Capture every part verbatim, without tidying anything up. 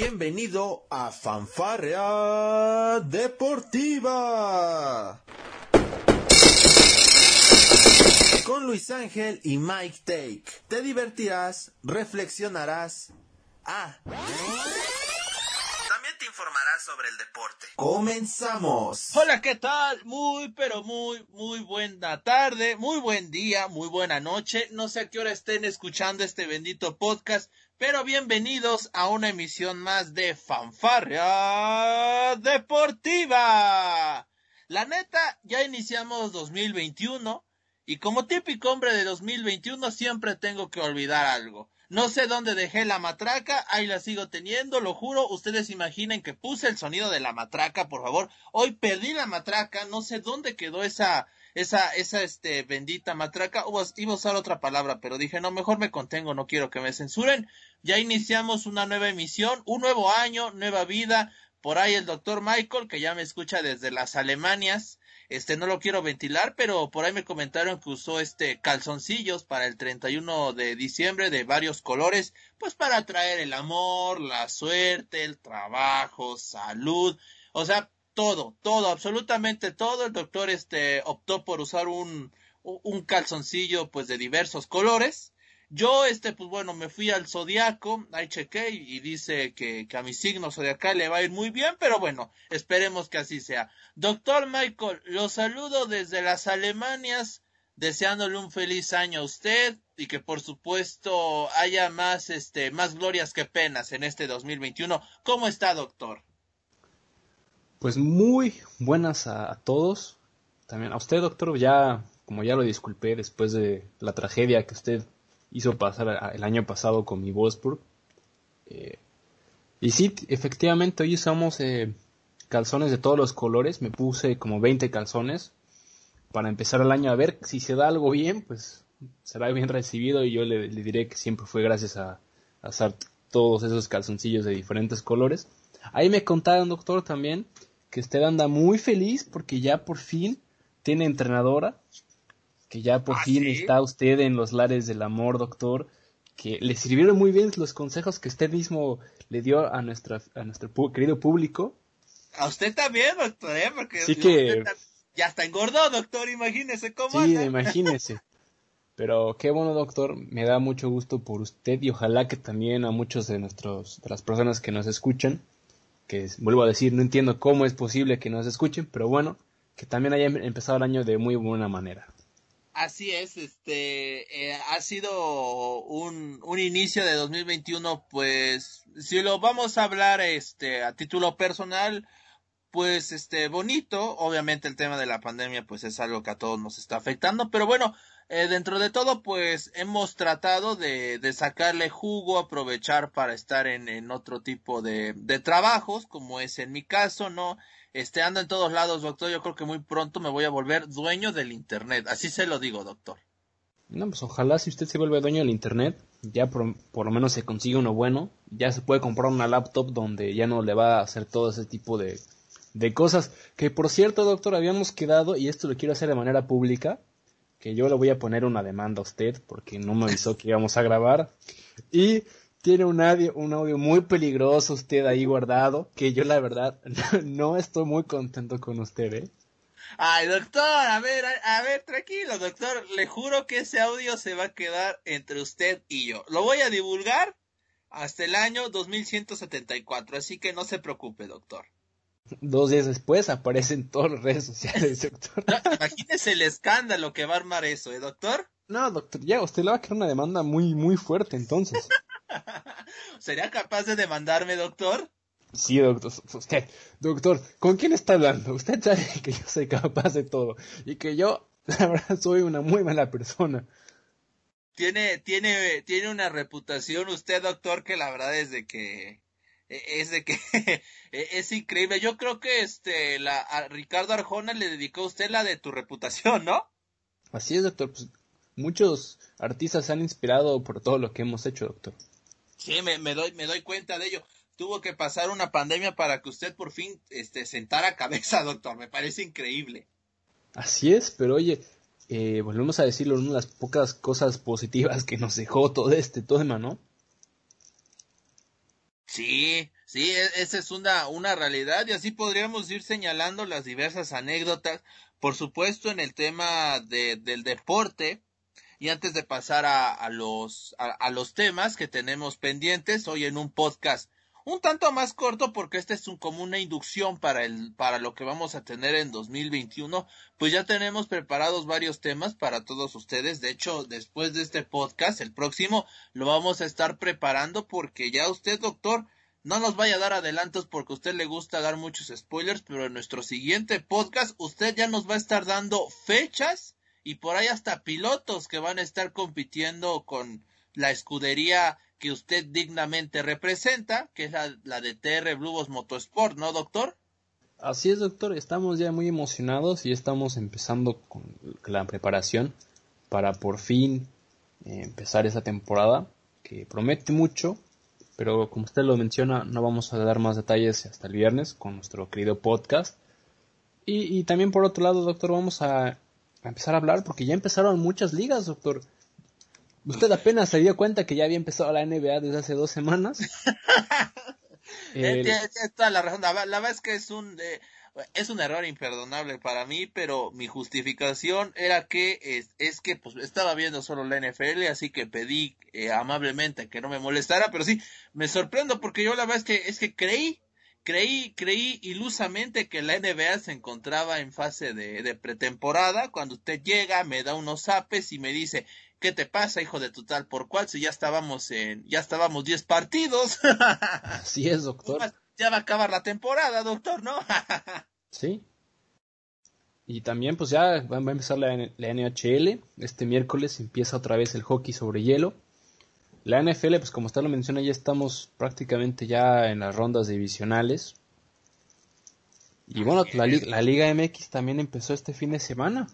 Bienvenido a Fanfarria Deportiva con Luis Ángel y Mike Take. Te divertirás, reflexionarás. Ah, también te informarás sobre el deporte. ¡Comenzamos! Hola, ¿qué tal? Muy, pero muy, muy buena tarde, muy buen día, muy buena noche. No sé a qué hora estén escuchando este bendito podcast, pero bienvenidos a una emisión más de Fanfarria Deportiva. La neta, ya iniciamos dos mil veintiuno y como típico hombre de dos mil veintiuno siempre tengo que olvidar algo. No sé dónde dejé la matraca, ahí la sigo teniendo, lo juro. Ustedes imaginen que puse el sonido de la matraca, por favor. Hoy perdí la matraca, no sé dónde quedó esa... Esa, esa, este, bendita matraca. Uy, iba a usar otra palabra, pero dije, no, mejor me contengo, no quiero que me censuren. Ya iniciamos una nueva emisión, un nuevo año, nueva vida. Por ahí el doctor Michael, que ya me escucha desde las Alemanias, este, no lo quiero ventilar, pero por ahí me comentaron que usó, este, calzoncillos para el treinta y uno de diciembre de varios colores, pues para traer el amor, la suerte, el trabajo, salud, o sea, Todo, todo, absolutamente todo. El doctor este optó por usar un, un calzoncillo pues de diversos colores. Yo este pues bueno me fui al zodiaco, ahí chequé y dice que, que a mi signo zodiacal le va a ir muy bien, pero bueno, esperemos que así sea. Doctor Michael, lo saludo desde las Alemanias, deseándole un feliz año a usted y que por supuesto haya más este más glorias que penas en este dos mil veintiuno. ¿Cómo está, doctor? Pues muy buenas a, a todos, también a usted, doctor, ya como ya lo disculpé después de la tragedia que usted hizo pasar a, el año pasado con mi Wolfsburg. Eh, y sí, efectivamente, hoy usamos eh, calzones de todos los colores, me puse como veinte calzones para empezar el año a ver si se da algo bien, pues será bien recibido y yo le, le diré que siempre fue gracias a, a usar todos esos calzoncillos de diferentes colores. Ahí me contaron, doctor, también que usted anda muy feliz porque ya por fin tiene entrenadora, que ya por ¿Ah, fin sí? está usted en los lares del amor, doctor, que le sirvieron muy bien los consejos que usted mismo le dio a, nuestra, a nuestro pu- querido público. A usted también, doctor, ¿eh? Porque sí que... ta- ya está engordado, doctor, imagínese cómo Sí, anda. Imagínese. Pero qué bueno, doctor, me da mucho gusto por usted y ojalá que también a muchos de, nuestros, de las personas que nos escuchan, que vuelvo a decir, no entiendo cómo es posible que nos escuchen, pero bueno, que también haya empezado el año de muy buena manera. Así es, este, eh, ha sido un, un inicio de dos mil veintiuno, pues, si lo vamos a hablar, este, a título personal, pues, este, bonito, obviamente el tema de la pandemia, pues, es algo que a todos nos está afectando, pero bueno, eh, dentro de todo, pues, hemos tratado de, de sacarle jugo, aprovechar para estar en, en otro tipo de, de trabajos, como es en mi caso, ¿no? Este, ando en todos lados, doctor, yo creo que muy pronto me voy a volver dueño del internet, así se lo digo, doctor. No, pues, ojalá si usted se vuelve dueño del internet, ya por, por lo menos se consigue uno bueno, ya se puede comprar una laptop donde ya no le va a hacer todo ese tipo de... de cosas, que por cierto, doctor, habíamos quedado, y esto lo quiero hacer de manera pública, que yo le voy a poner una demanda a usted, porque no me avisó que íbamos a grabar, y tiene un audio, un audio muy peligroso usted ahí guardado, que yo la verdad no estoy muy contento con usted, ¿eh? Ay, doctor, a ver, a, a ver, tranquilo, doctor, le juro que ese audio se va a quedar entre usted y yo, lo voy a divulgar hasta el año dos mil ciento setenta y cuatro, así que no se preocupe, doctor. Dos días después aparecen todas las redes sociales, doctor. No, imagínese el escándalo que va a armar eso, ¿eh, doctor? No, doctor, ya, usted le va a crear una demanda muy, muy fuerte, entonces. ¿Sería capaz de demandarme, doctor? Sí, doctor, usted, doctor, ¿con quién está hablando? Usted sabe que yo soy capaz de todo y que yo, la verdad, soy una muy mala persona. Tiene, tiene, tiene una reputación usted, doctor, que la verdad es de que... Es de que es increíble. Yo creo que este la a Ricardo Arjona le dedicó a usted la de tu reputación, ¿no? Así es, doctor. Pues muchos artistas se han inspirado por todo lo que hemos hecho, doctor. Sí, me, me doy me doy cuenta de ello. Tuvo que pasar una pandemia para que usted por fin este sentara cabeza, doctor. Me parece increíble. Así es, pero oye, eh, volvemos a decirlo, una de las pocas cosas positivas que nos dejó todo este tema, ¿no? Sí, Sí, esa es una, una realidad, y así podríamos ir señalando las diversas anécdotas, por supuesto, en el tema de, del deporte. Y antes de pasar a, a los a, a los temas que tenemos pendientes hoy en un podcast un tanto más corto, porque este es un, como una inducción para el para lo que vamos a tener en dos mil veintiuno, pues ya tenemos preparados varios temas para todos ustedes. De hecho, después de este podcast, el próximo lo vamos a estar preparando, porque ya usted, doctor, no nos vaya a dar adelantos porque a usted le gusta dar muchos spoilers, pero en nuestro siguiente podcast usted ya nos va a estar dando fechas y por ahí hasta pilotos que van a estar compitiendo con la escudería que usted dignamente representa, que es la, la de T R Blue Boss Motorsport, ¿no, doctor? Así es, doctor, estamos ya muy emocionados y estamos empezando con la preparación para por fin eh, empezar esa temporada que promete mucho. Pero como usted lo menciona, no vamos a dar más detalles hasta el viernes con nuestro querido podcast. Y, y también por otro lado, doctor, vamos a, a empezar a hablar porque ya empezaron muchas ligas, doctor. Usted apenas se dio cuenta que ya había empezado la N B A desde hace dos semanas. el... Tiene toda la razón. La verdad es que es un, eh, es un error imperdonable para mí, pero mi justificación era que es, es que pues estaba viendo solo la N F L, así que pedí eh, amablemente que no me molestara. Pero sí, me sorprendo porque yo la verdad es que, es que creí, creí, creí ilusamente que la N B A se encontraba en fase de, de pretemporada. Cuando usted llega, me da unos zapes y me dice... ¿Qué te pasa, hijo de tu tal por cual? Si ya estábamos en, ya estábamos diez partidos. Así es, doctor. Ya va a acabar la temporada, doctor, ¿no? Sí. Y también, pues ya va a empezar la, la N H L. Este miércoles empieza otra vez el hockey sobre hielo. La N F L, pues como usted lo menciona, ya estamos prácticamente ya en las rondas divisionales. Y bueno, la, la Liga M X también empezó este fin de semana.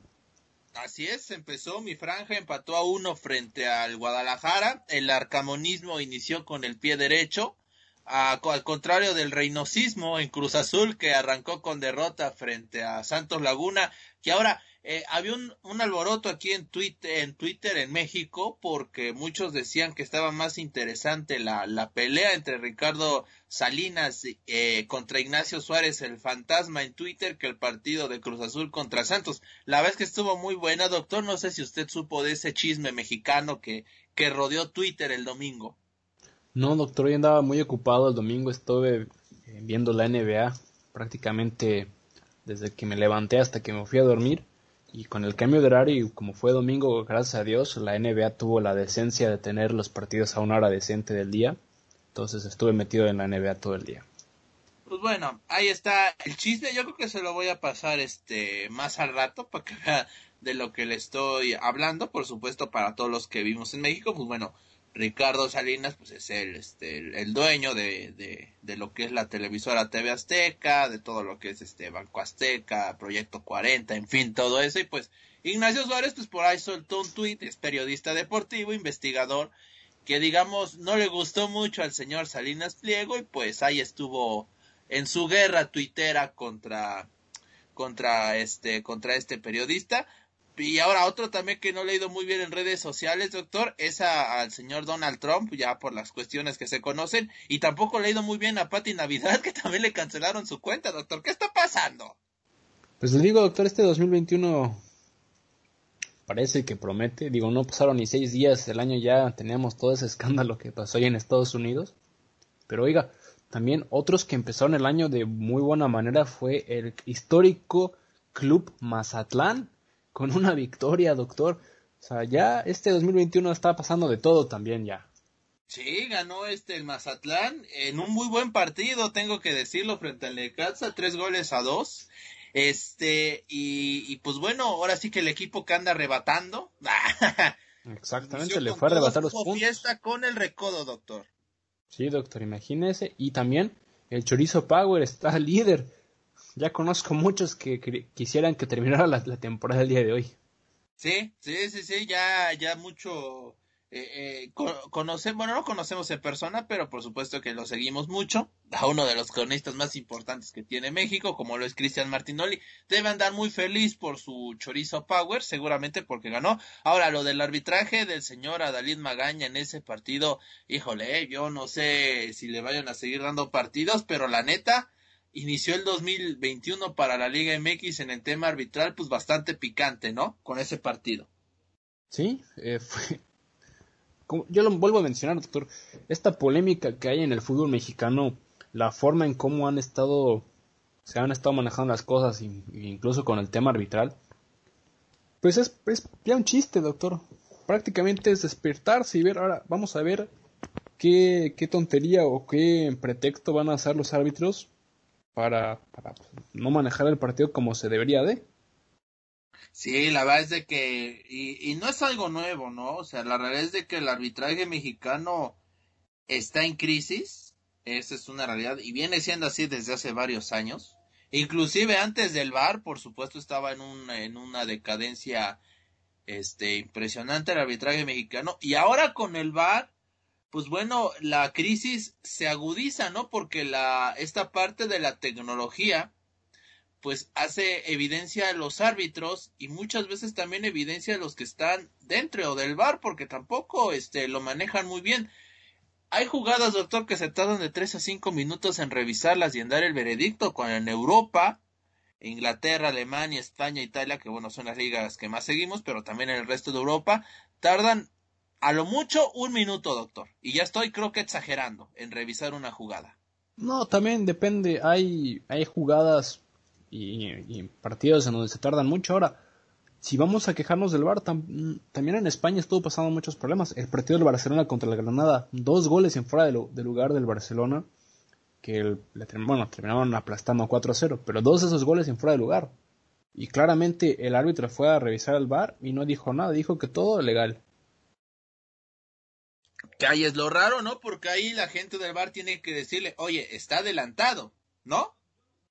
Así es, empezó, mi franja empató a uno frente al Guadalajara, el arcamonismo inició con el pie derecho, a, al contrario del reinosismo en Cruz Azul, que arrancó con derrota frente a Santos Laguna, que ahora eh, había un, un alboroto aquí en Twitter, en Twitter en México, porque muchos decían que estaba más interesante la, la pelea entre Ricardo Salinas eh, contra Ignacio Suárez, el fantasma, en Twitter, que el partido de Cruz Azul contra Santos. La verdad es que estuvo muy buena, doctor. No sé si usted supo de ese chisme mexicano que, que rodeó Twitter el domingo. No, doctor, yo andaba muy ocupado el domingo, estuve viendo la N B A prácticamente desde que me levanté hasta que me fui a dormir, y con el cambio de horario, como fue domingo, gracias a Dios, la N B A tuvo la decencia de tener los partidos a una hora decente del día, entonces estuve metido en la N B A todo el día. Pues bueno, ahí está el chisme, yo creo que se lo voy a pasar este más al rato para que vea de lo que le estoy hablando, por supuesto para todos los que vivimos en México, pues bueno... Ricardo Salinas, pues es el, este, el, el dueño de, de, de lo que es la televisora T V Azteca, de todo lo que es este Banco Azteca, Proyecto cuarenta, en fin, todo eso. Y pues Ignacio Suárez, pues por ahí soltó un tuit, es periodista deportivo, investigador, que digamos no le gustó mucho al señor Salinas Pliego, y pues ahí estuvo en su guerra tuitera contra, contra, este, contra este periodista. Y ahora otro también que no le ha ido muy bien en redes sociales, doctor, es a, al señor Donald Trump, ya por las cuestiones que se conocen, y tampoco le ha ido muy bien a Pati Navidad, que también le cancelaron su cuenta, doctor. ¿Qué está pasando? Pues le digo, doctor, este dos mil veintiuno parece que promete, digo, no pasaron ni seis días del año, ya teníamos todo ese escándalo que pasó ahí en Estados Unidos, pero oiga, también otros que empezaron el año de muy buena manera fue el histórico Club Mazatlán, con una victoria, doctor. O sea, ya este dos mil veintiuno está pasando de todo también ya. Sí, ganó este el Mazatlán en un muy buen partido, tengo que decirlo, frente al Necaxa, tres goles a dos. Este, y, y pues bueno, ahora sí que el equipo que anda arrebatando. Exactamente, le fue a arrebatar los puntos. Fiesta con el recodo, doctor. Sí, doctor, imagínese. Y también el Chorizo Power está líder. Ya conozco muchos que, que quisieran que terminara la, la temporada el día de hoy. Sí, sí, sí, sí, ya, ya mucho, eh, eh, conocemos, bueno, no conocemos en persona, pero por supuesto que lo seguimos mucho, a uno de los cronistas más importantes que tiene México, como lo es Cristian Martinoli. Debe andar muy feliz por su chorizo power, seguramente porque ganó. Ahora, lo del arbitraje del señor Adalid Magaña en ese partido, híjole, yo no sé si le vayan a seguir dando partidos, pero la neta, inició el dos mil veintiuno para la Liga M X en el tema arbitral, pues bastante picante, ¿no? Con ese partido. Sí, eh, fue... Como yo lo vuelvo a mencionar, doctor, esta polémica que hay en el fútbol mexicano, la forma en cómo han estado, se han estado manejando las cosas, incluso con el tema arbitral, pues es, es ya un chiste, doctor. Prácticamente es despertarse y ver, ahora vamos a ver qué, qué tontería o qué pretexto van a hacer los árbitros para, para no manejar el partido como se debería de. Sí, la verdad es de que, y, y no es algo nuevo, ¿no? O sea, la realidad es de que el arbitraje mexicano está en crisis, esa es una realidad, y viene siendo así desde hace varios años, inclusive antes del V A R, por supuesto, estaba en, un, en una decadencia este, impresionante el arbitraje mexicano, y ahora con el V A R, pues bueno, la crisis se agudiza, ¿no? Porque la esta parte de la tecnología, pues hace evidencia a los árbitros y muchas veces también evidencia a los que están dentro del V A R, porque tampoco este lo manejan muy bien. Hay jugadas, doctor, que se tardan de tres a cinco minutos en revisarlas y en dar el veredicto, cuando en Europa, Inglaterra, Alemania, España, Italia, que bueno, son las ligas que más seguimos, pero también en el resto de Europa, tardan a lo mucho un minuto, doctor. Y ya estoy, creo que exagerando, en revisar una jugada. No, también depende. Hay, hay jugadas y, y partidos en donde se tardan mucho. Ahora, si vamos a quejarnos del V A R, tam, también en España estuvo pasando muchos problemas. El partido del Barcelona contra la Granada, dos goles en fuera de, lo, de lugar del Barcelona, que el, le, bueno, terminaron aplastando cuatro a cero, pero dos de esos goles en fuera de lugar. Y claramente el árbitro fue a revisar el V A R y no dijo nada, dijo que todo legal. Que ahí es lo raro, ¿no? Porque ahí la gente del V A R tiene que decirle, oye, está adelantado, ¿no?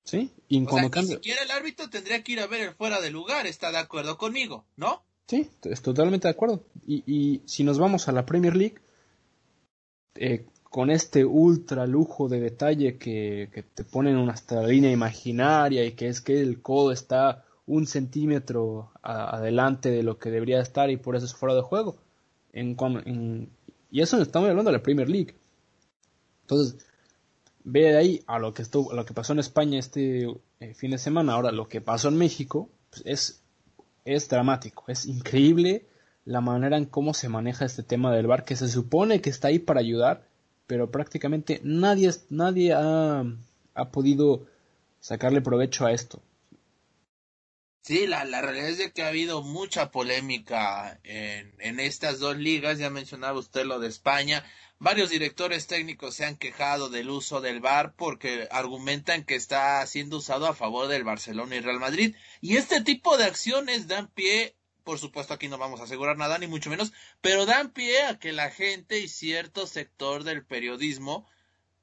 Sí, y o cuando sea, cambia. Ni siquiera el árbitro tendría que ir a ver el fuera de lugar, está de acuerdo conmigo, ¿no? Sí, es totalmente de acuerdo. Y, y si nos vamos a la Premier League, eh, con este ultra lujo de detalle que, que te ponen una línea imaginaria y que es que el codo está un centímetro a, adelante de lo que debería estar y por eso es fuera de juego. En, en Y eso estamos hablando de la Premier League. Entonces, ve de ahí a lo que estuvo, a lo que pasó en España este eh, fin de semana. Ahora, lo que pasó en México pues es, es dramático. Es increíble la manera en cómo se maneja este tema del V A R, que se supone que está ahí para ayudar, pero prácticamente nadie, nadie ha, ha podido sacarle provecho a esto. Sí, la, la realidad es de que ha habido mucha polémica en, en estas dos ligas, ya mencionaba usted lo de España, varios directores técnicos se han quejado del uso del V A R porque argumentan que está siendo usado a favor del Barcelona y Real Madrid, y este tipo de acciones dan pie, por supuesto aquí no vamos a asegurar nada, ni mucho menos, pero dan pie a que la gente y cierto sector del periodismo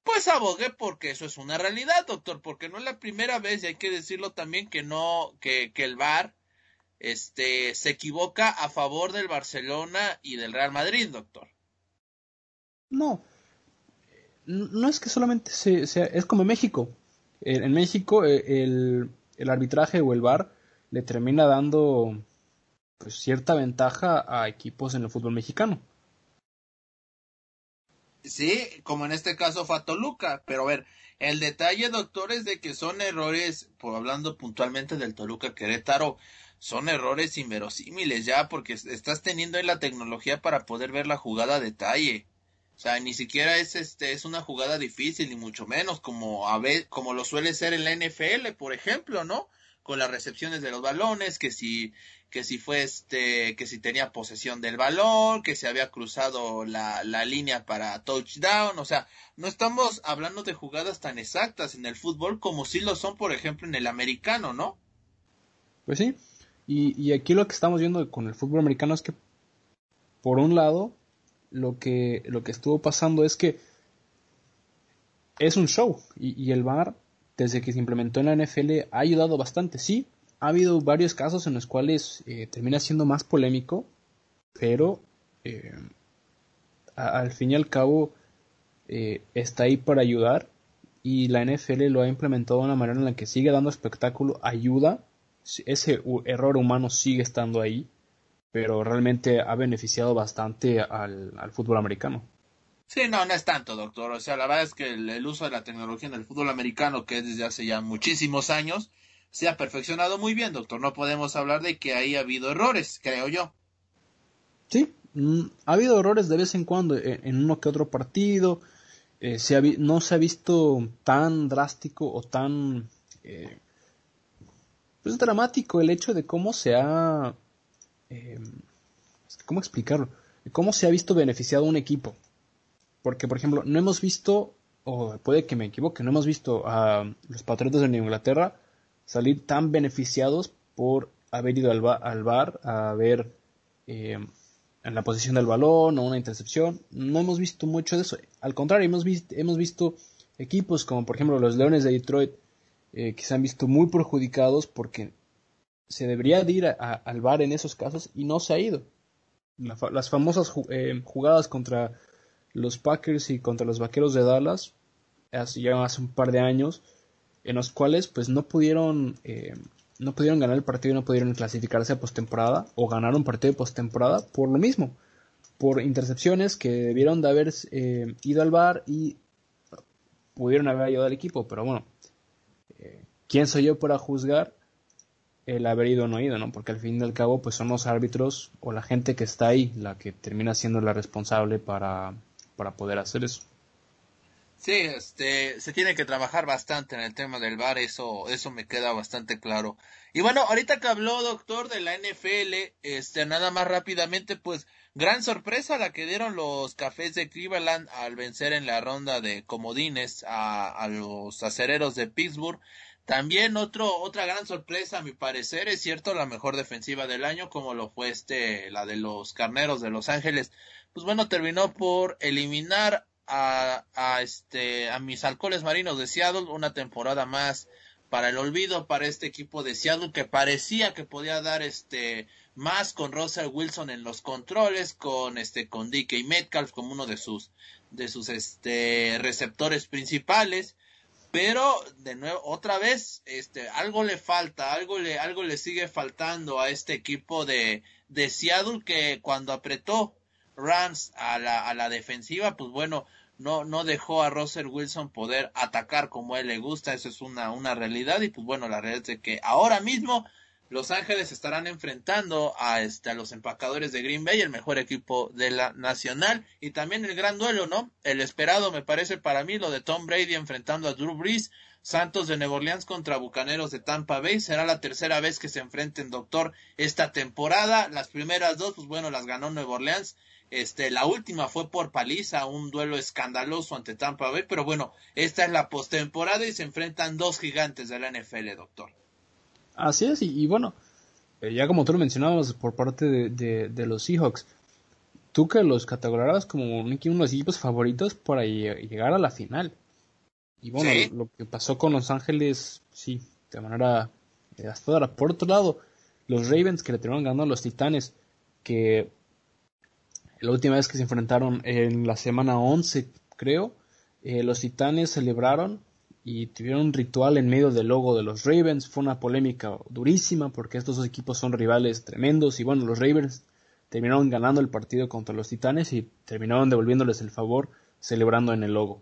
pues abogué porque eso es una realidad, doctor, porque no es la primera vez, y hay que decirlo también, que no, que, que el V A R este, se equivoca a favor del Barcelona y del Real Madrid, doctor. No, no es que solamente se, sea, es como en México. En, en México el, el arbitraje o el V A R le termina dando pues, cierta ventaja a equipos en el fútbol mexicano. Sí, como en este caso fue a Toluca, pero a ver, el detalle, doctor, es de que son errores, por hablando puntualmente del Toluca Querétaro, son errores inverosímiles ya, porque estás teniendo ahí la tecnología para poder ver la jugada a detalle, o sea, ni siquiera es este es una jugada difícil, ni mucho menos, como a ver, como lo suele ser en la N F L, por ejemplo, ¿no? Con las recepciones de los balones, que si que si fue este que si tenía posesión del balón, que se había cruzado la, la línea para touchdown, o sea, no estamos hablando de jugadas tan exactas en el fútbol como sí lo son, por ejemplo, en el americano, ¿no? Pues sí, y, y aquí lo que estamos viendo con el fútbol americano es que, por un lado, lo que, lo que estuvo pasando es que es un show, y, y el V A R, desde que se implementó en la N F L, ha ayudado bastante, sí. Ha habido varios casos en los cuales eh, termina siendo más polémico, pero eh, a, al fin y al cabo eh, está ahí para ayudar, y la N F L lo ha implementado de una manera en la que sigue dando espectáculo, ayuda, ese error humano sigue estando ahí, pero realmente ha beneficiado bastante al, al fútbol americano. Sí, no, no es tanto, doctor. O sea, la verdad es que el, el uso de la tecnología en el fútbol americano, que es desde hace ya muchísimos años, se ha perfeccionado muy bien, doctor. No podemos hablar de que ahí ha habido errores, creo yo. Sí, mm, ha habido errores de vez en cuando, en, en uno que otro partido. Eh, se ha vi- no se ha visto tan drástico o tan eh, pues dramático el hecho de cómo se ha... Eh, ¿Cómo explicarlo? Cómo se ha visto beneficiado un equipo. Porque, por ejemplo, no hemos visto, o puede que me equivoque, no hemos visto a los Patriotas de Nueva Inglaterra salir tan beneficiados por haber ido al V A R, a ver eh, en la posición del balón o una intercepción. No hemos visto mucho de eso. Al contrario, hemos, vist- hemos visto equipos como, por ejemplo, los Leones de Detroit, eh, que se han visto muy perjudicados porque se debería de ir a, a, al V A R en esos casos y no se ha ido. La fa- las famosas ju- eh, jugadas contra... los Packers y contra los Vaqueros de Dallas, hace, ya hace un par de años, en los cuales pues no pudieron eh, no pudieron ganar el partido, no pudieron clasificarse a postemporada o ganar un partido de postemporada por lo mismo, por intercepciones que debieron de haber eh, ido al V A R y pudieron haber ayudado al equipo, pero bueno, eh, ¿quién soy yo para juzgar el haber ido o no ido, no? Porque al fin y al cabo pues son los árbitros o la gente que está ahí la que termina siendo la responsable para para poder hacer eso. Sí, este, se tiene que trabajar bastante en el tema del V A R, eso, eso me queda bastante claro. Y bueno, ahorita que habló, doctor, de la N F L, este, nada más rápidamente, pues, gran sorpresa la que dieron los Cafés de Cleveland al vencer en la ronda de comodines a, a los Acereros de Pittsburgh. También otro, otra gran sorpresa, a mi parecer, es cierto, la mejor defensiva del año, como lo fue este, la de los Carneros de Los Ángeles. Pues bueno, terminó por eliminar a, a, este, a mis Halcones Marinos de Seattle, una temporada más para el olvido para este equipo de Seattle, que parecía que podía dar este más con Russell Wilson en los controles, con este con D K Metcalf como uno de sus de sus este receptores principales, pero de nuevo otra vez este algo le falta, algo le algo le sigue faltando a este equipo de de Seattle, que cuando apretó Rams a la, a la defensiva, pues bueno, no, no dejó a Russell Wilson poder atacar como a él le gusta, eso es una, una realidad, y pues bueno, la realidad es que ahora mismo Los Ángeles estarán enfrentando a, este, a los empacadores de Green Bay, el mejor equipo de la nacional, y también el gran duelo, ¿no? El esperado, me parece para mí, lo de Tom Brady enfrentando a Drew Brees, Santos de Nueva Orleans contra Bucaneros de Tampa Bay, será la tercera vez que se enfrenten, doctor, esta temporada, las primeras dos, pues bueno, las ganó Nueva Orleans. Este, la última fue por paliza, un duelo escandaloso ante Tampa Bay, pero bueno, esta es la postemporada y se enfrentan dos gigantes de la N F L, doctor. Así es, y, y bueno, eh, ya como tú lo mencionabas por parte de, de, de los Seahawks, tú que los categorarás como uno de los equipos favoritos para llegar a la final. Y bueno, ¿sí? lo, lo que pasó con Los Ángeles, sí, de manera eh, hasta ahora. Por otro lado, los Ravens que le terminaron ganando a los Titanes, que... la última vez que se enfrentaron en la semana once, creo, eh, los Titanes celebraron y tuvieron un ritual en medio del logo de los Ravens. Fue una polémica durísima porque estos dos equipos son rivales tremendos. Y bueno, los Ravens terminaron ganando el partido contra los Titanes y terminaron devolviéndoles el favor celebrando en el logo.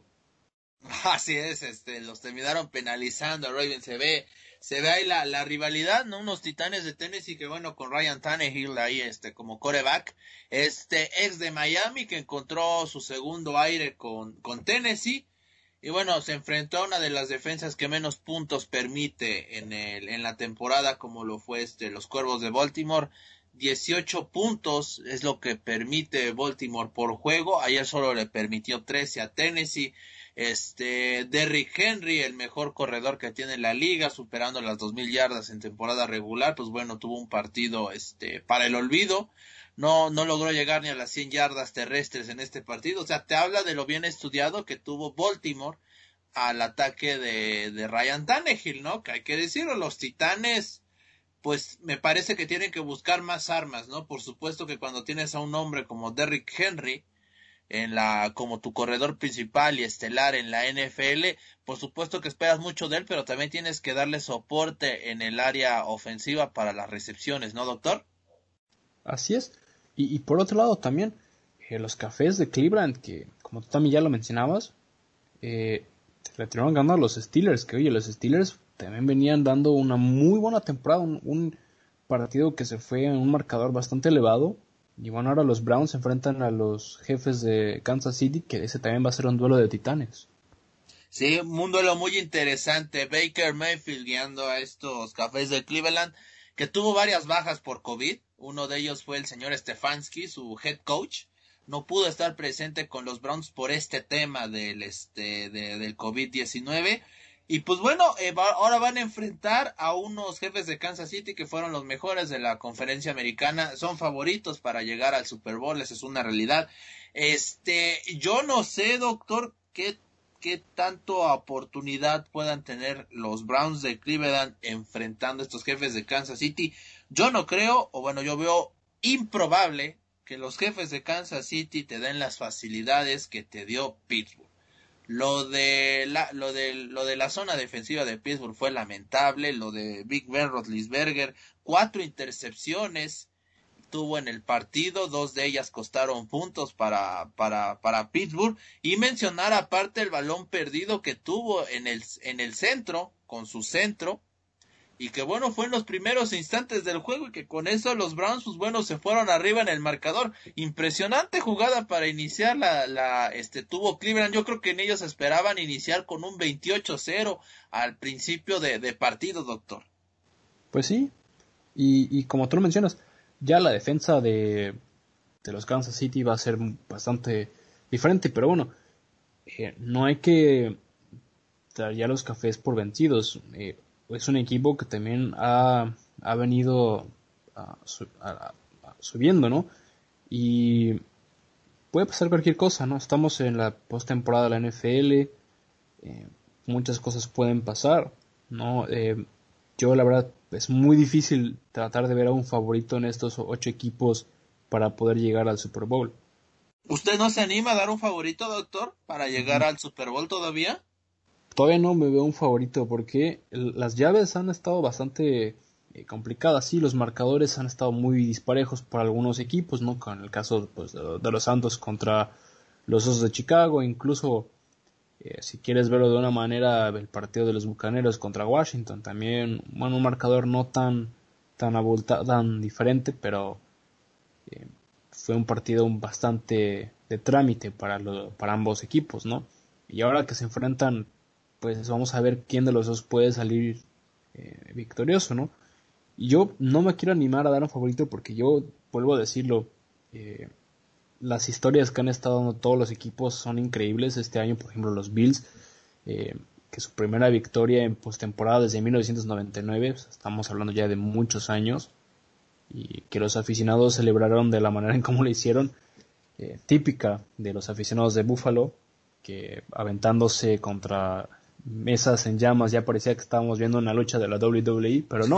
Así es, este, los terminaron penalizando a Ravens. Se ve, se ve ahí la, la rivalidad, ¿no? Unos Titanes de Tennessee que, bueno, con Ryan Tannehill ahí, este, como quarterback, este, ex de Miami, que encontró su segundo aire con, con Tennessee, y bueno, se enfrentó a una de las defensas que menos puntos permite en el, en la temporada, como lo fue este, los Cuervos de Baltimore. dieciocho puntos es lo que permite Baltimore por juego, ayer solo le permitió trece a Tennessee. Este, Derrick Henry, el mejor corredor que tiene la liga, superando las dos mil yardas en temporada regular, pues bueno, tuvo un partido este, para el olvido, no, no logró llegar ni a las cien yardas terrestres en este partido, o sea, te habla de lo bien estudiado que tuvo Baltimore al ataque de, de Ryan Tannehill, ¿no? Que hay que decirlo, los Titanes, pues me parece que tienen que buscar más armas, ¿no? Por supuesto que cuando tienes a un hombre como Derrick Henry, en la como tu corredor principal y estelar en la N F L, por supuesto que esperas mucho de él, pero también tienes que darle soporte en el área ofensiva para las recepciones, ¿no, doctor? Así es. Y, y por otro lado también, eh, los Cafés de Cleveland, que como tú también ya lo mencionabas, eh, le tuvieron ganando a los Steelers, que oye, los Steelers también venían dando una muy buena temporada, un, un partido que se fue en un marcador bastante elevado, y bueno, ahora los Browns se enfrentan a los Jefes de Kansas City, que ese también va a ser un duelo de titanes. Sí, un duelo muy interesante, Baker Mayfield guiando a estos Cafés de Cleveland, que tuvo varias bajas por COVID. Uno de ellos fue el señor Stefanski, su head coach. No pudo estar presente con los Browns por este tema del, este, de, del COVID diecinueve. Y pues bueno, eh, va, ahora van a enfrentar a unos Jefes de Kansas City que fueron los mejores de la conferencia americana. Son favoritos para llegar al Super Bowl, esa es una realidad. Este, yo no sé, doctor, qué, qué tanta oportunidad puedan tener los Browns de Cleveland enfrentando a estos Jefes de Kansas City. Yo no creo, o bueno, yo veo improbable que los Jefes de Kansas City te den las facilidades que te dio Pittsburgh. Lo de la, lo de, lo de la zona defensiva de Pittsburgh fue lamentable. Lo de Big Ben Roethlisberger, cuatro intercepciones tuvo en el partido, dos de ellas costaron puntos para, para, para Pittsburgh, y mencionar aparte el balón perdido que tuvo en el, en el centro, con su centro, y que bueno, fue en los primeros instantes del juego, y que con eso los Browns, pues bueno, se fueron arriba en el marcador. Impresionante jugada para iniciar la, la, este, tuvo Cleveland. Yo creo que en ellos esperaban iniciar con un veintiocho cero al principio de, de partido, doctor. Pues sí, y, y como tú lo mencionas, ya la defensa de, de los Kansas City va a ser bastante diferente, pero bueno, eh, no hay que dar ya los Cafés por vencidos. Eh, es un equipo que también ha, ha venido a, a, a, subiendo, ¿no? Y puede pasar cualquier cosa, ¿no? Estamos en la postemporada de la N F L, eh, muchas cosas pueden pasar, ¿no? Eh, yo la verdad es muy difícil tratar de ver a un favorito en estos ocho equipos para poder llegar al Super Bowl. ¿Usted no se anima a dar un favorito, doctor, para llegar al Super Bowl todavía? Todavía no me veo un favorito porque las llaves han estado bastante eh, complicadas. Sí, los marcadores han estado muy disparejos para algunos equipos, ¿no? Con el caso pues, de los Santos contra los Osos de Chicago, incluso... Eh, si quieres verlo de una manera, el partido de los Bucaneros contra Washington también, bueno, un marcador no tan tan abultado, tan diferente, pero eh, fue un partido bastante de trámite para lo, para ambos equipos, ¿no? Y ahora que se enfrentan, pues vamos a ver quién de los dos puede salir eh, victorioso, ¿no? Y yo no me quiero animar a dar un favorito porque yo, vuelvo a decirlo, eh, las historias que han estado dando todos los equipos son increíbles. Este año, por ejemplo, los Bills, eh, que su primera victoria en postemporada desde mil novecientos noventa y nueve, estamos hablando ya de muchos años, y que los aficionados celebraron de la manera en cómo lo hicieron, eh, típica de los aficionados de Buffalo, que aventándose contra mesas en llamas, ya parecía que estábamos viendo una lucha de la doble u doble u E, pero no,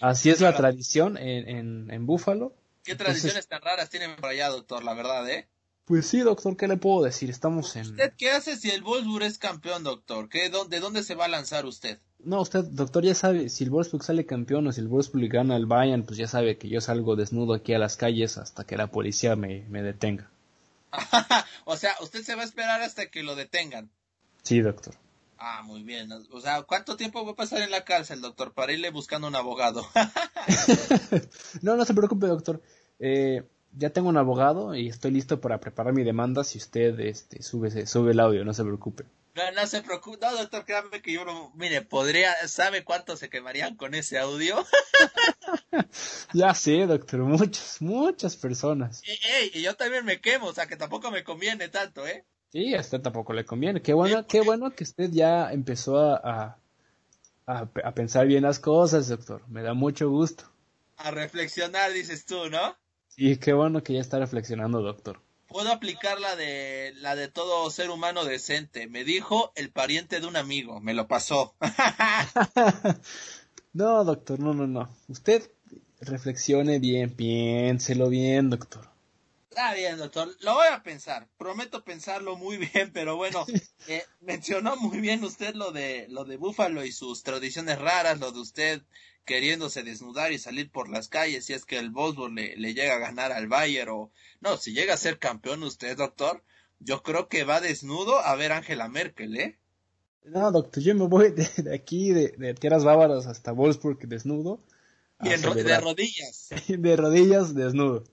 así es la tradición en, en, en Buffalo. ¿Qué tradiciones Entonces, tan raras tienen por allá, doctor? La verdad, ¿eh? Pues sí, doctor, ¿qué le puedo decir? Estamos en... ¿Usted qué hace si el Wolfsburg es campeón, doctor? ¿Qué, dónde, ¿De dónde se va a lanzar usted? No, usted, doctor, ya sabe, si el Wolfsburg sale campeón o si el Wolfsburg gana el Bayern, pues ya sabe que yo salgo desnudo aquí a las calles hasta que la policía me, me detenga. O sea, ¿usted se va a esperar hasta que lo detengan? Sí, doctor. Ah, muy bien. O sea, ¿cuánto tiempo va a pasar en la cárcel, doctor, para irle buscando un abogado? No, no se preocupe, doctor. Eh, ya tengo un abogado y estoy listo para preparar mi demanda si usted este, sube, sube el audio, no se preocupe. No, no se preocupe, no, doctor, créanme que yo no... Mire, podría... ¿Sabe cuánto se quemarían con ese audio? Ya sé, doctor, muchas, muchas personas. Ey, ey, y yo también me quemo, o sea, que tampoco me conviene tanto, ¿eh? Sí, a usted tampoco le conviene. Qué bueno, qué bueno que usted ya empezó a, a, a pensar bien las cosas, doctor. Me da mucho gusto. A reflexionar, dices tú, ¿no? Sí, qué bueno que ya está reflexionando, doctor. Puedo aplicar la de la de todo ser humano decente. Me dijo el pariente de un amigo, me lo pasó. No, doctor, no, no, no. Usted reflexione bien, piénselo bien, doctor. Está bien, doctor. Lo voy a pensar. Prometo pensarlo muy bien, pero bueno, eh, mencionó muy bien usted lo de lo de Buffalo y sus tradiciones raras, lo de usted queriéndose desnudar y salir por las calles si es que el Wolfsburg le, le llega a ganar al Bayern o... No, si llega a ser campeón usted, doctor, yo creo que va desnudo a ver Angela Merkel, ¿eh? No, doctor, yo me voy de, de aquí, de, de tierras bávaras hasta Wolfsburg desnudo. Y en, de rodillas. De rodillas desnudo.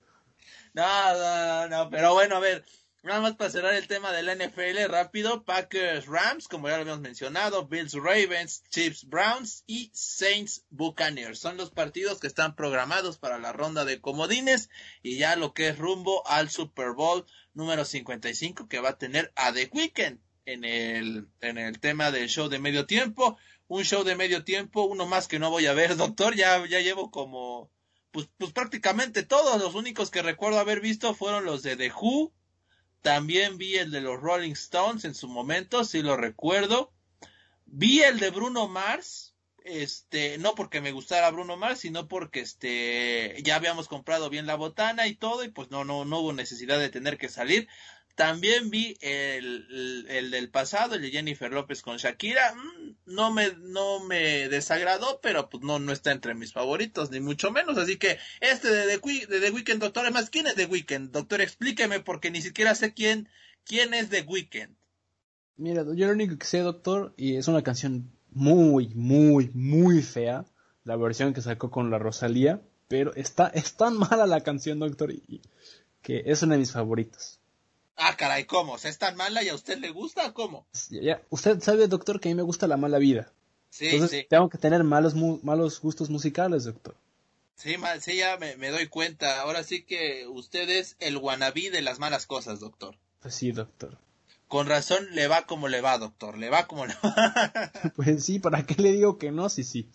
No, no, no, pero bueno, a ver, nada más para cerrar el tema de la N F L rápido, Packers, Rams, como ya lo habíamos mencionado, Bills, Ravens, Chiefs, Browns y Saints, Buccaneers. Son los partidos que están programados para la ronda de comodines y ya lo que es rumbo al Super Bowl número cincuenta y cinco que va a tener a The Weeknd en el, en el tema del show de medio tiempo. Un show de medio tiempo, uno más que no voy a ver, doctor, ya, ya llevo como... Pues, pues prácticamente todos, los únicos que recuerdo haber visto fueron los de The Who, también vi el de los Rolling Stones en su momento, sí lo recuerdo, vi el de Bruno Mars, este, no porque me gustara Bruno Mars, sino porque este ya habíamos comprado bien la botana y todo, y pues no, no, no hubo necesidad de tener que salir. También vi el, el, el del pasado, el de Jennifer López con Shakira, no me, no me desagradó, pero pues no, no está entre mis favoritos, ni mucho menos, así que este de The, de The Weeknd, doctor, además, ¿quién es The Weeknd? Doctor, explíqueme, porque ni siquiera sé quién, quién es The Weeknd. Mira, yo lo único que sé, doctor, y es una canción muy, muy, muy fea, la versión que sacó con la Rosalía, pero está, es tan mala la canción, doctor, y, que es una de mis favoritas. Ah, caray, ¿cómo? ¿O sea, es tan mala y a usted le gusta o cómo? Ya, ya. Usted sabe, doctor, que a mí me gusta la mala vida. Sí, entonces, sí. Tengo que tener malos mu- malos gustos musicales, doctor. Sí, mal, sí ya me, me doy cuenta. Ahora sí que usted es el wannabe de las malas cosas, doctor. Pues sí, doctor. Con razón le va como le va, doctor. Le va como le va. Pues sí, ¿para qué le digo que no? Sí, sí.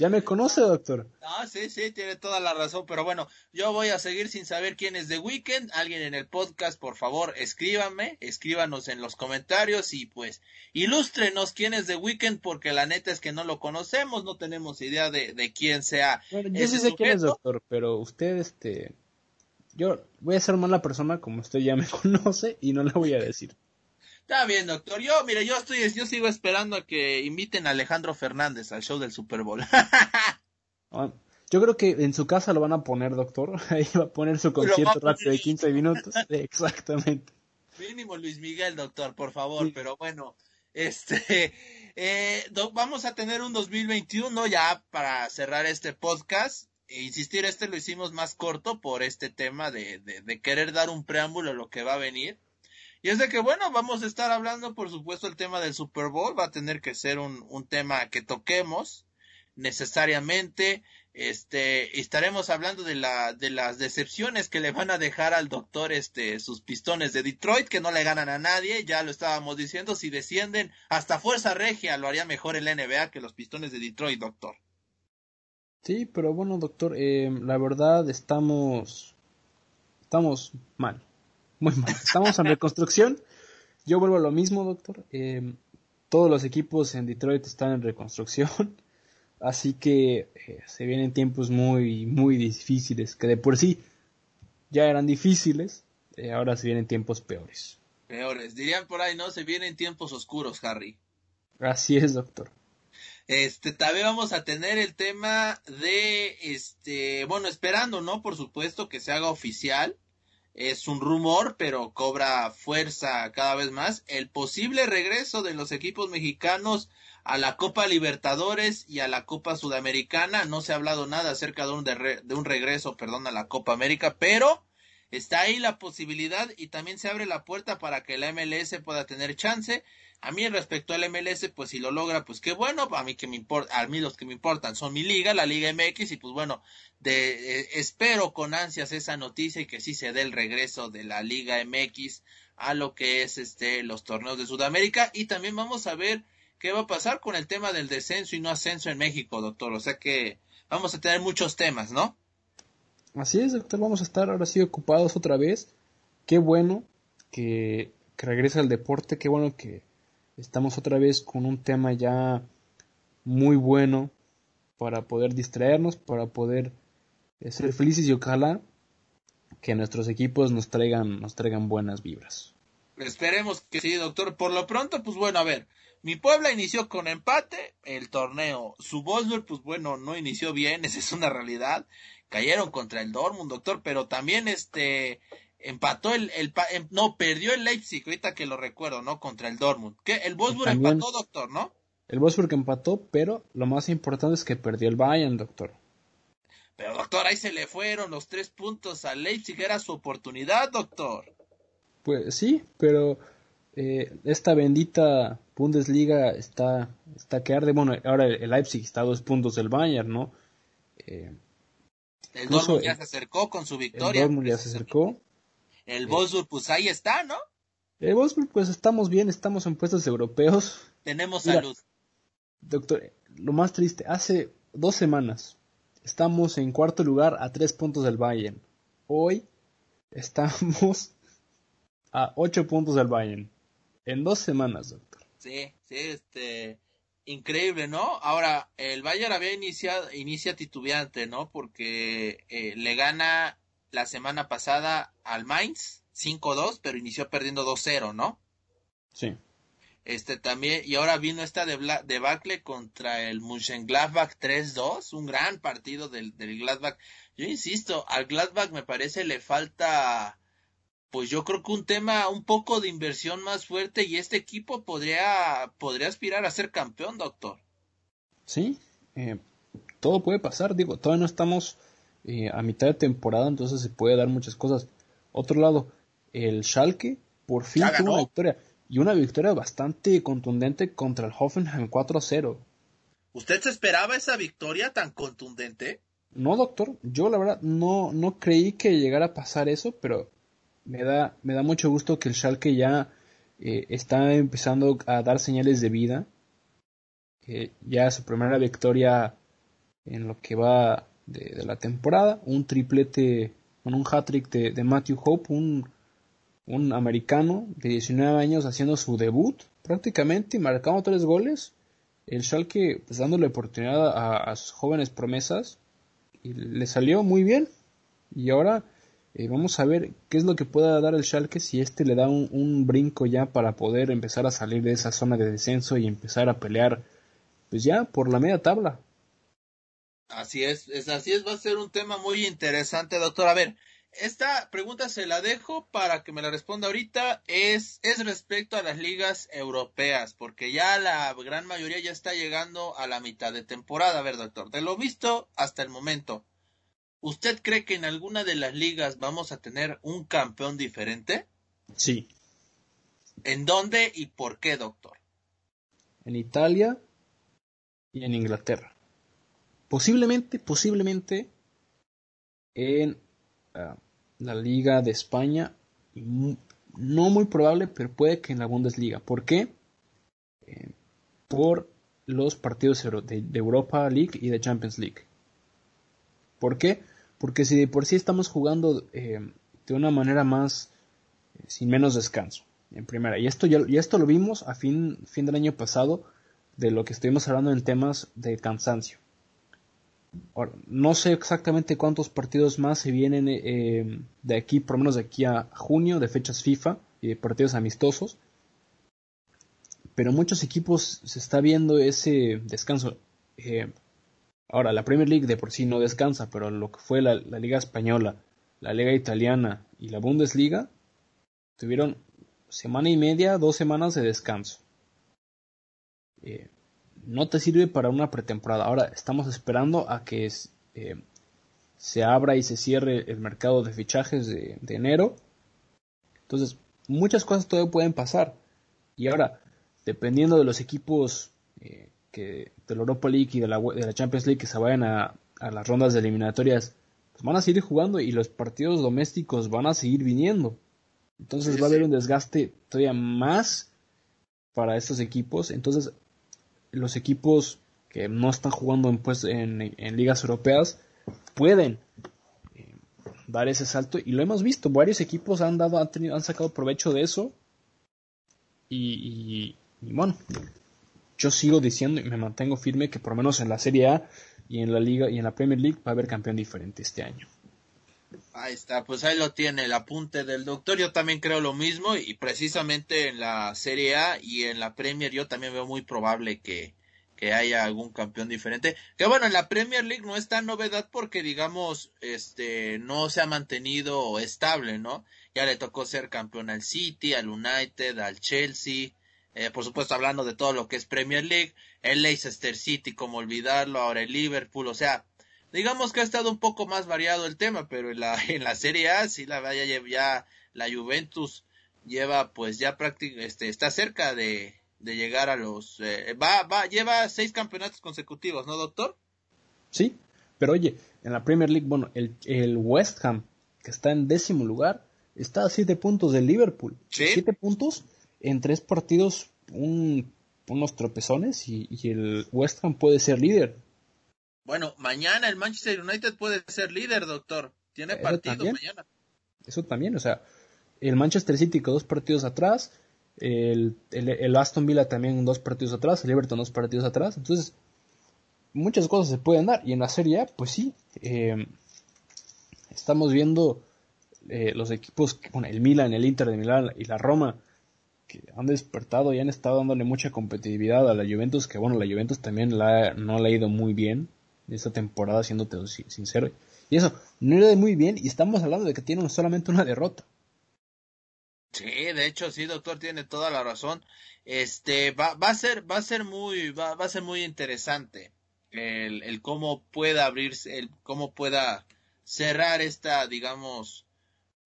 Ya me conoce, doctor. Ah, sí, sí, tiene toda la razón, pero bueno, yo voy a seguir sin saber quién es The Weeknd. Alguien en el podcast, por favor, escríbanme, escríbanos en los comentarios y pues, ilústrenos quién es The Weeknd, porque la neta es que no lo conocemos, no tenemos idea de, de quién sea. Bueno, yo sí sé quién es, doctor, pero usted, este, yo voy a ser mala persona como usted ya me conoce y no le voy a decir. Está bien, doctor. Yo, mire, yo estoy, yo sigo esperando a que inviten a Alejandro Fernández al show del Super Bowl. Yo creo que en su casa lo van a poner, doctor. Ahí va a poner su concierto rápido de quince minutos. Exactamente. Mínimo Luis Miguel, doctor, por favor. Sí. Pero bueno, este, eh, doc, vamos a tener un dos mil veintiuno ya para cerrar este podcast. E insistir, este lo hicimos más corto por este tema de, de, de querer dar un preámbulo a lo que va a venir. Y es de que, bueno, vamos a estar hablando, por supuesto, el tema del Super Bowl. Va a tener que ser un, un tema que toquemos necesariamente. Este, estaremos hablando de la, de las decepciones que le van a dejar al doctor, este, sus Pistones de Detroit, que no le ganan a nadie. Ya lo estábamos diciendo, si descienden hasta Fuerza Regia, lo haría mejor el N B A que los Pistones de Detroit, doctor. Sí, pero bueno, doctor, eh, la verdad estamos, estamos mal. Muy mal, estamos en reconstrucción. Yo vuelvo a lo mismo, doctor. Eh, todos los equipos en Detroit están en reconstrucción. Así que eh, se vienen tiempos muy, muy difíciles. Que de por sí ya eran difíciles. Eh, ahora se vienen tiempos peores. Peores, dirían por ahí, ¿no? Se vienen tiempos oscuros, Harry. Así es, doctor. Este, también vamos a tener el tema de, este, bueno, esperando, ¿no? Por supuesto que se haga oficial. Es un rumor, pero cobra fuerza cada vez más. El posible regreso de los equipos mexicanos a la Copa Libertadores y a la Copa Sudamericana. No se ha hablado nada acerca de un, de, de un regreso, perdón, a la Copa América, pero está ahí la posibilidad y también se abre la puerta para que la M L S pueda tener chance. A mí respecto al M L S, pues si lo logra, pues qué bueno. A mí que me importa, a mí los que me importan son mi liga, la Liga M X, y pues bueno, de, eh, espero con ansias esa noticia y que sí se dé el regreso de la Liga M X a lo que es este los torneos de Sudamérica. Y también vamos a ver qué va a pasar con el tema del descenso y no ascenso en México, doctor. O sea que vamos a tener muchos temas, ¿no? Así es, doctor. Vamos a estar ahora sí ocupados otra vez. Qué bueno que, que regresa el deporte, qué bueno que estamos otra vez con un tema ya muy bueno para poder distraernos, para poder ser felices y ojalá que nuestros equipos nos traigan, nos traigan buenas vibras. Esperemos que sí, doctor. Por lo pronto, pues bueno, a ver, mi Puebla inició con empate el torneo. Su Wolfsburg, pues bueno, no inició bien, esa es una realidad. Cayeron contra el Dortmund, doctor, pero también este empató el, el no, perdió el Leipzig, ahorita que lo recuerdo, ¿no? Contra el Dortmund. ¿Qué? El Wolfsburg también empató, doctor, ¿no? El Wolfsburg empató, pero lo más importante es que perdió el Bayern, doctor. Pero, doctor, ahí se le fueron los tres puntos al Leipzig, era su oportunidad, doctor. Pues sí, pero eh, esta bendita Bundesliga está, está que arde. Bueno, ahora el Leipzig está a dos puntos del Bayern, ¿no? Eh, el Dortmund ya el, se acercó con su victoria. El Dortmund ya se acercó. El eh, Wolfsburg, pues ahí está, ¿no? El Wolfsburg, pues estamos bien, estamos en puestos europeos. Tenemos Mira, salud. Doctor, lo más triste, hace dos semanas estamos en cuarto lugar a tres puntos del Bayern. Hoy estamos a ocho puntos del Bayern. En dos semanas, doctor. Sí, sí, este... increíble, ¿no? Ahora, el Bayern había iniciado, inicia titubeante, ¿no? Porque eh, le gana la semana pasada al Mainz cinco dos, pero inició perdiendo dos cero, ¿no? Sí. Este también, y ahora vino esta debacle contra el Mönchengladbach tres dos, un gran partido del, del Gladbach. Yo insisto, al Gladbach me parece le falta, pues yo creo que un tema, un poco de inversión más fuerte, y este equipo podría, podría aspirar a ser campeón, doctor. Sí, eh, todo puede pasar, digo, todavía no estamos eh, a mitad de temporada, entonces se puede dar muchas cosas. Otro lado, el Schalke por fin tuvo una victoria. Y una victoria bastante contundente contra el Hoffenheim cuatro cero. ¿Usted se esperaba esa victoria tan contundente? No, doctor. Yo, la verdad, no, no creí que llegara a pasar eso, pero me da, me da mucho gusto que el Schalke ya eh, está empezando a dar señales de vida. Eh, ya su primera victoria en lo que va de, de la temporada. Un triplete, bueno, un hat-trick de, de Matthew Hope, un... un americano de diecinueve años haciendo su debut prácticamente y marcando tres goles. El Schalke, pues, dándole oportunidad a, a sus jóvenes promesas, y le salió muy bien. Y ahora eh, vamos a ver qué es lo que pueda dar el Schalke, si este le da un, un brinco ya para poder empezar a salir de esa zona de descenso y empezar a pelear pues ya por la media tabla. Así es, es así es, va a ser un tema muy interesante, doctor. A ver, esta pregunta se la dejo para que me la responda ahorita, es, es respecto a las ligas europeas, porque ya la gran mayoría ya está llegando a la mitad de temporada. A ver, doctor, de lo visto hasta el momento, ¿usted cree que en alguna de las ligas vamos a tener un campeón diferente? Sí. ¿En dónde y por qué, doctor? En Italia y en Inglaterra. Posiblemente, posiblemente en... la Liga de España, no muy probable, pero puede que en la Bundesliga. ¿Por qué? Eh, por los partidos de, de Europa League y de Champions League. ¿Por qué? Porque si de por sí estamos jugando eh, de una manera más, eh, sin menos descanso, en primera. Y esto ya, y esto lo vimos a fin, fin del año pasado, de lo que estuvimos hablando en temas de cansancio. Ahora, no sé exactamente cuántos partidos más se vienen eh, de aquí, por lo menos de aquí a junio, de fechas FIFA y de partidos amistosos, pero muchos equipos se está viendo ese descanso. Eh, ahora, la Premier League de por sí no descansa, pero lo que fue la, la Liga Española, la Liga Italiana y la Bundesliga tuvieron semana y media, dos semanas de descanso. Eh, No te sirve para una pretemporada. Ahora estamos esperando a que eh, se abra y se cierre el mercado de fichajes de, de enero. Entonces, muchas cosas todavía pueden pasar. Y ahora, dependiendo de los equipos eh, que de la Europa League y de la, de la Champions League que se vayan a, a las rondas de eliminatorias, pues van a seguir jugando y los partidos domésticos van a seguir viniendo. Entonces sí, va a haber un desgaste todavía más para estos equipos. Entonces, los equipos que no están jugando en, pues, en, en ligas europeas pueden eh, dar ese salto, y lo hemos visto, varios equipos han dado, han, tenido, han sacado provecho de eso, y, y, y bueno, yo sigo diciendo y me mantengo firme que por lo menos en la Serie A y en la Liga y en la Premier League va a haber campeón diferente este año. Ahí está, pues ahí lo tiene el apunte del doctor. Yo también creo lo mismo, y precisamente en la Serie A y en la Premier yo también veo muy probable que, que haya algún campeón diferente. Que bueno, en la Premier League no es tan novedad porque, digamos, este no se ha mantenido estable, ¿no? Ya le tocó ser campeón al City, al United, al Chelsea. Eh, por supuesto, hablando de todo lo que es Premier League, el Leicester City, como olvidarlo, ahora el Liverpool, o sea... Digamos que ha estado un poco más variado el tema, pero en la, en la Serie A, sí, la vaya ya, ya la Juventus lleva, pues ya prácticamente, este, está cerca de, de llegar a los, eh, va, va, lleva seis campeonatos consecutivos, ¿no, doctor? Sí, pero oye, en la Premier League, bueno, el, el West Ham, que está en décimo lugar, está a siete puntos del Liverpool. ¿Sí? Siete puntos en tres partidos, un, unos tropezones, y, y el West Ham puede ser líder. Bueno, mañana el Manchester United puede ser líder, doctor. Tiene eso partido también, mañana. Eso también, o sea, el Manchester City con dos partidos atrás, el, el, el Aston Villa también dos partidos atrás, el Everton dos partidos atrás. Entonces, muchas cosas se pueden dar. Y en la Serie A, pues sí, eh, estamos viendo eh, los equipos, que, bueno, el Milan, el Inter de Milán y la Roma, que han despertado y han estado dándole mucha competitividad a la Juventus, que bueno, la Juventus también la, no le ha ido muy bien esta temporada, siéndote sincero. Y eso, no era muy bien, y estamos hablando de que tienen solamente una derrota. Sí, de hecho, sí, doctor, tiene toda la razón. Este, va, va a ser, va a ser muy, va, va a ser muy interesante el, el cómo pueda abrirse, el cómo pueda cerrar esta, digamos,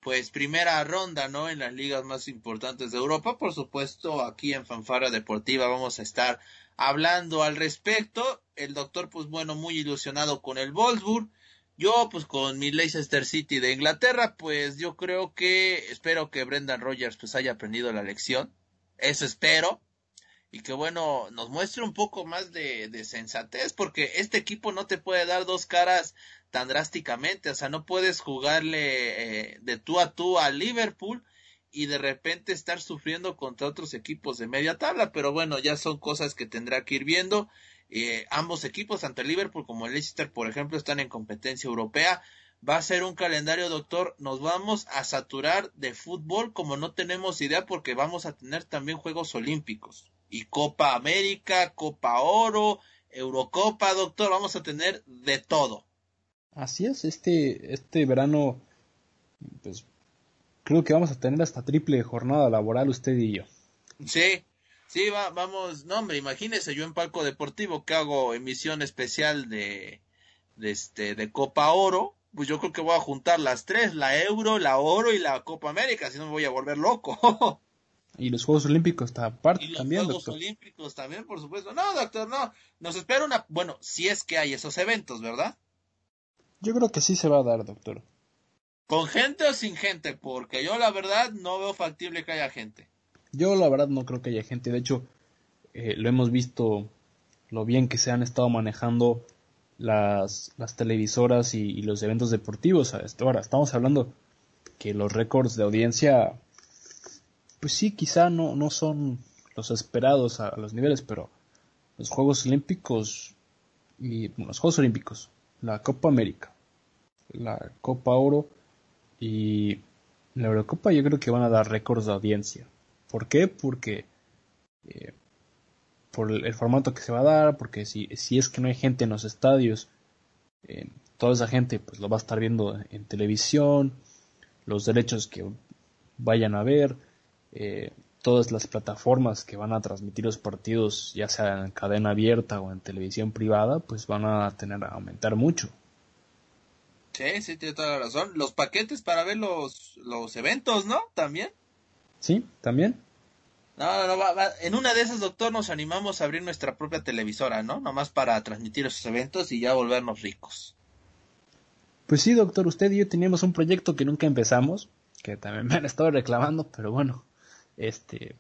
pues primera ronda, ¿no? En las ligas más importantes de Europa. Por supuesto, aquí en Fanfarria Deportiva vamos a estar hablando al respecto. El doctor, pues bueno, muy ilusionado con el Wolfsburg. Yo, pues con mi Leicester City de Inglaterra, pues yo creo que, espero que Brendan Rodgers pues haya aprendido la lección. Eso espero. Y que bueno, nos muestre un poco más de, de sensatez, porque este equipo no te puede dar dos caras tan drásticamente. O sea, no puedes jugarle eh, de tú a tú a Liverpool y de repente estar sufriendo contra otros equipos de media tabla. Pero bueno, ya son cosas que tendrá que ir viendo. Eh, ambos equipos, tanto el Liverpool como el Leicester, por ejemplo, están en competencia europea. Va a ser un calendario, doctor, nos vamos a saturar de fútbol como no tenemos idea, porque vamos a tener también Juegos Olímpicos y Copa América, Copa Oro, Eurocopa, doctor, vamos a tener de todo. Así es, este, este verano, pues, creo que vamos a tener hasta triple jornada laboral usted y yo. Sí, sí, va, vamos, no hombre, imagínese, yo en Palco Deportivo que hago emisión especial de, de, este, de Copa Oro, pues yo creo que voy a juntar las tres, la Euro, la Oro y la Copa América, si no me voy a volver loco. Y los Juegos Olímpicos aparte, y también, doctor. Y los Juegos Olímpicos también, por supuesto. No, doctor, no, nos espera una, bueno, si es que hay esos eventos, ¿verdad? Yo creo que sí se va a dar, doctor. ¿Con gente o sin gente? Porque yo la verdad no veo factible que haya gente. Yo la verdad no creo que haya gente. De hecho, eh, lo hemos visto lo bien que se han estado manejando las, las televisoras y, y los eventos deportivos. Ahora, estamos hablando que los récords de audiencia, pues sí, quizá no, no son los esperados a, a los niveles, pero los Juegos Olímpicos y bueno, los Juegos Olímpicos, la Copa América, la Copa Oro y la Eurocopa, yo creo que van a dar récords de audiencia. ¿Por qué? Porque eh, por el, el formato que se va a dar, porque si, si es que no hay gente en los estadios, eh, toda esa gente pues lo va a estar viendo en, en televisión, los derechos que vayan a ver, eh, todas las plataformas que van a transmitir los partidos, ya sea en cadena abierta o en televisión privada, pues van a tener a aumentar mucho. Sí, sí, tiene toda la razón. Los paquetes para ver los, los eventos, ¿no? También. Sí, también. No, no, va, va. En una de esas, doctor, nos animamos a abrir nuestra propia televisora, ¿no? Nomás para transmitir esos eventos y ya volvernos ricos. Pues sí, doctor, usted y yo teníamos un proyecto que nunca empezamos, que también me han estado reclamando, pero bueno, este,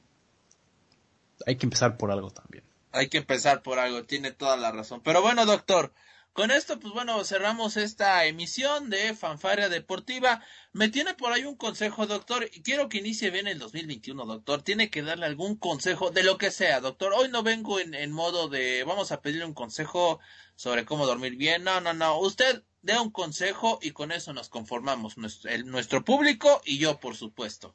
hay que empezar por algo también. Hay que empezar por algo, tiene toda la razón. Pero bueno, doctor, con esto, pues bueno, cerramos esta emisión de Fanfarria Deportiva. Me tiene por ahí un consejo, doctor, y quiero que inicie bien el dos mil veintiuno, doctor. Tiene que darle algún consejo, de lo que sea, doctor. Hoy no vengo en, en modo de, vamos a pedirle un consejo sobre cómo dormir bien. No, no, no. Usted dé un consejo y con eso nos conformamos nuestro, el, nuestro público y yo, por supuesto.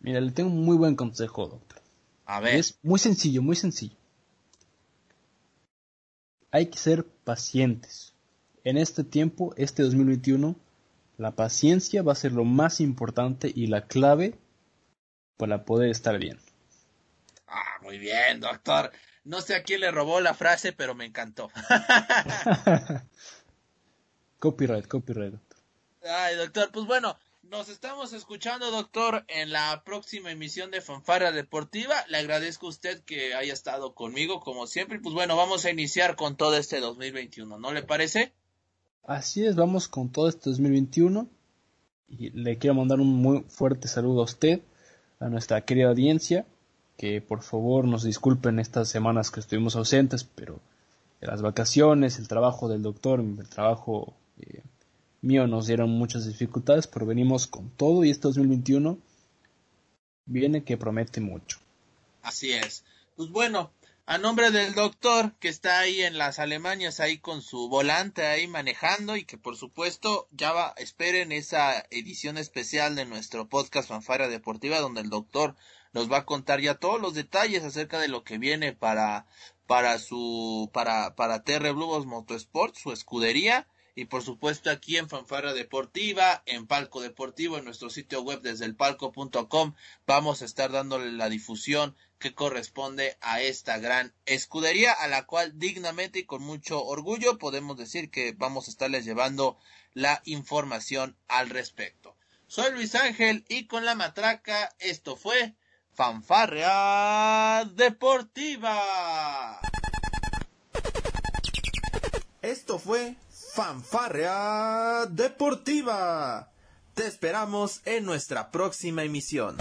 Mira, le tengo un muy buen consejo, doctor. A ver. Es muy sencillo, muy sencillo. Hay que ser pacientes. En este tiempo, este dos mil veintiuno, la paciencia va a ser lo más importante y la clave para poder estar bien. Ah, muy bien, doctor. No sé a quién le robó la frase, pero me encantó. Copyright, copyright, doctor. Ay, doctor, pues bueno, nos estamos escuchando, doctor, en la próxima emisión de Fanfarria Deportiva. Le agradezco a usted que haya estado conmigo, como siempre. Pues bueno, vamos a iniciar con todo este dos mil veintiuno, ¿no le parece? Así es, vamos con todo este dos mil veintiuno. Y le quiero mandar un muy fuerte saludo a usted, a nuestra querida audiencia, que por favor nos disculpen estas semanas que estuvimos ausentes, pero las vacaciones, el trabajo del doctor, el trabajo eh, mío nos dieron muchas dificultades, pero venimos con todo y este dos mil veintiuno viene que promete mucho. Así es. Pues bueno, a nombre del doctor que está ahí en las Alemanias, ahí con su volante, ahí manejando, y que por supuesto ya va, esperen esa edición especial de nuestro podcast Fanfarria Deportiva, donde el doctor nos va a contar ya todos los detalles acerca de lo que viene para para su para para T R Blue Boss Motorsport, su escudería, y por supuesto aquí en Fanfarria Deportiva, en Palco Deportivo, en nuestro sitio web desde el palco punto com, vamos a estar dándole la difusión que corresponde a esta gran escudería, a la cual dignamente y con mucho orgullo podemos decir que vamos a estarles llevando la información al respecto. Soy Luis Ángel y con la matraca esto fue Fanfarria Deportiva. Esto fue Fanfarria Deportiva. Te esperamos en nuestra próxima emisión.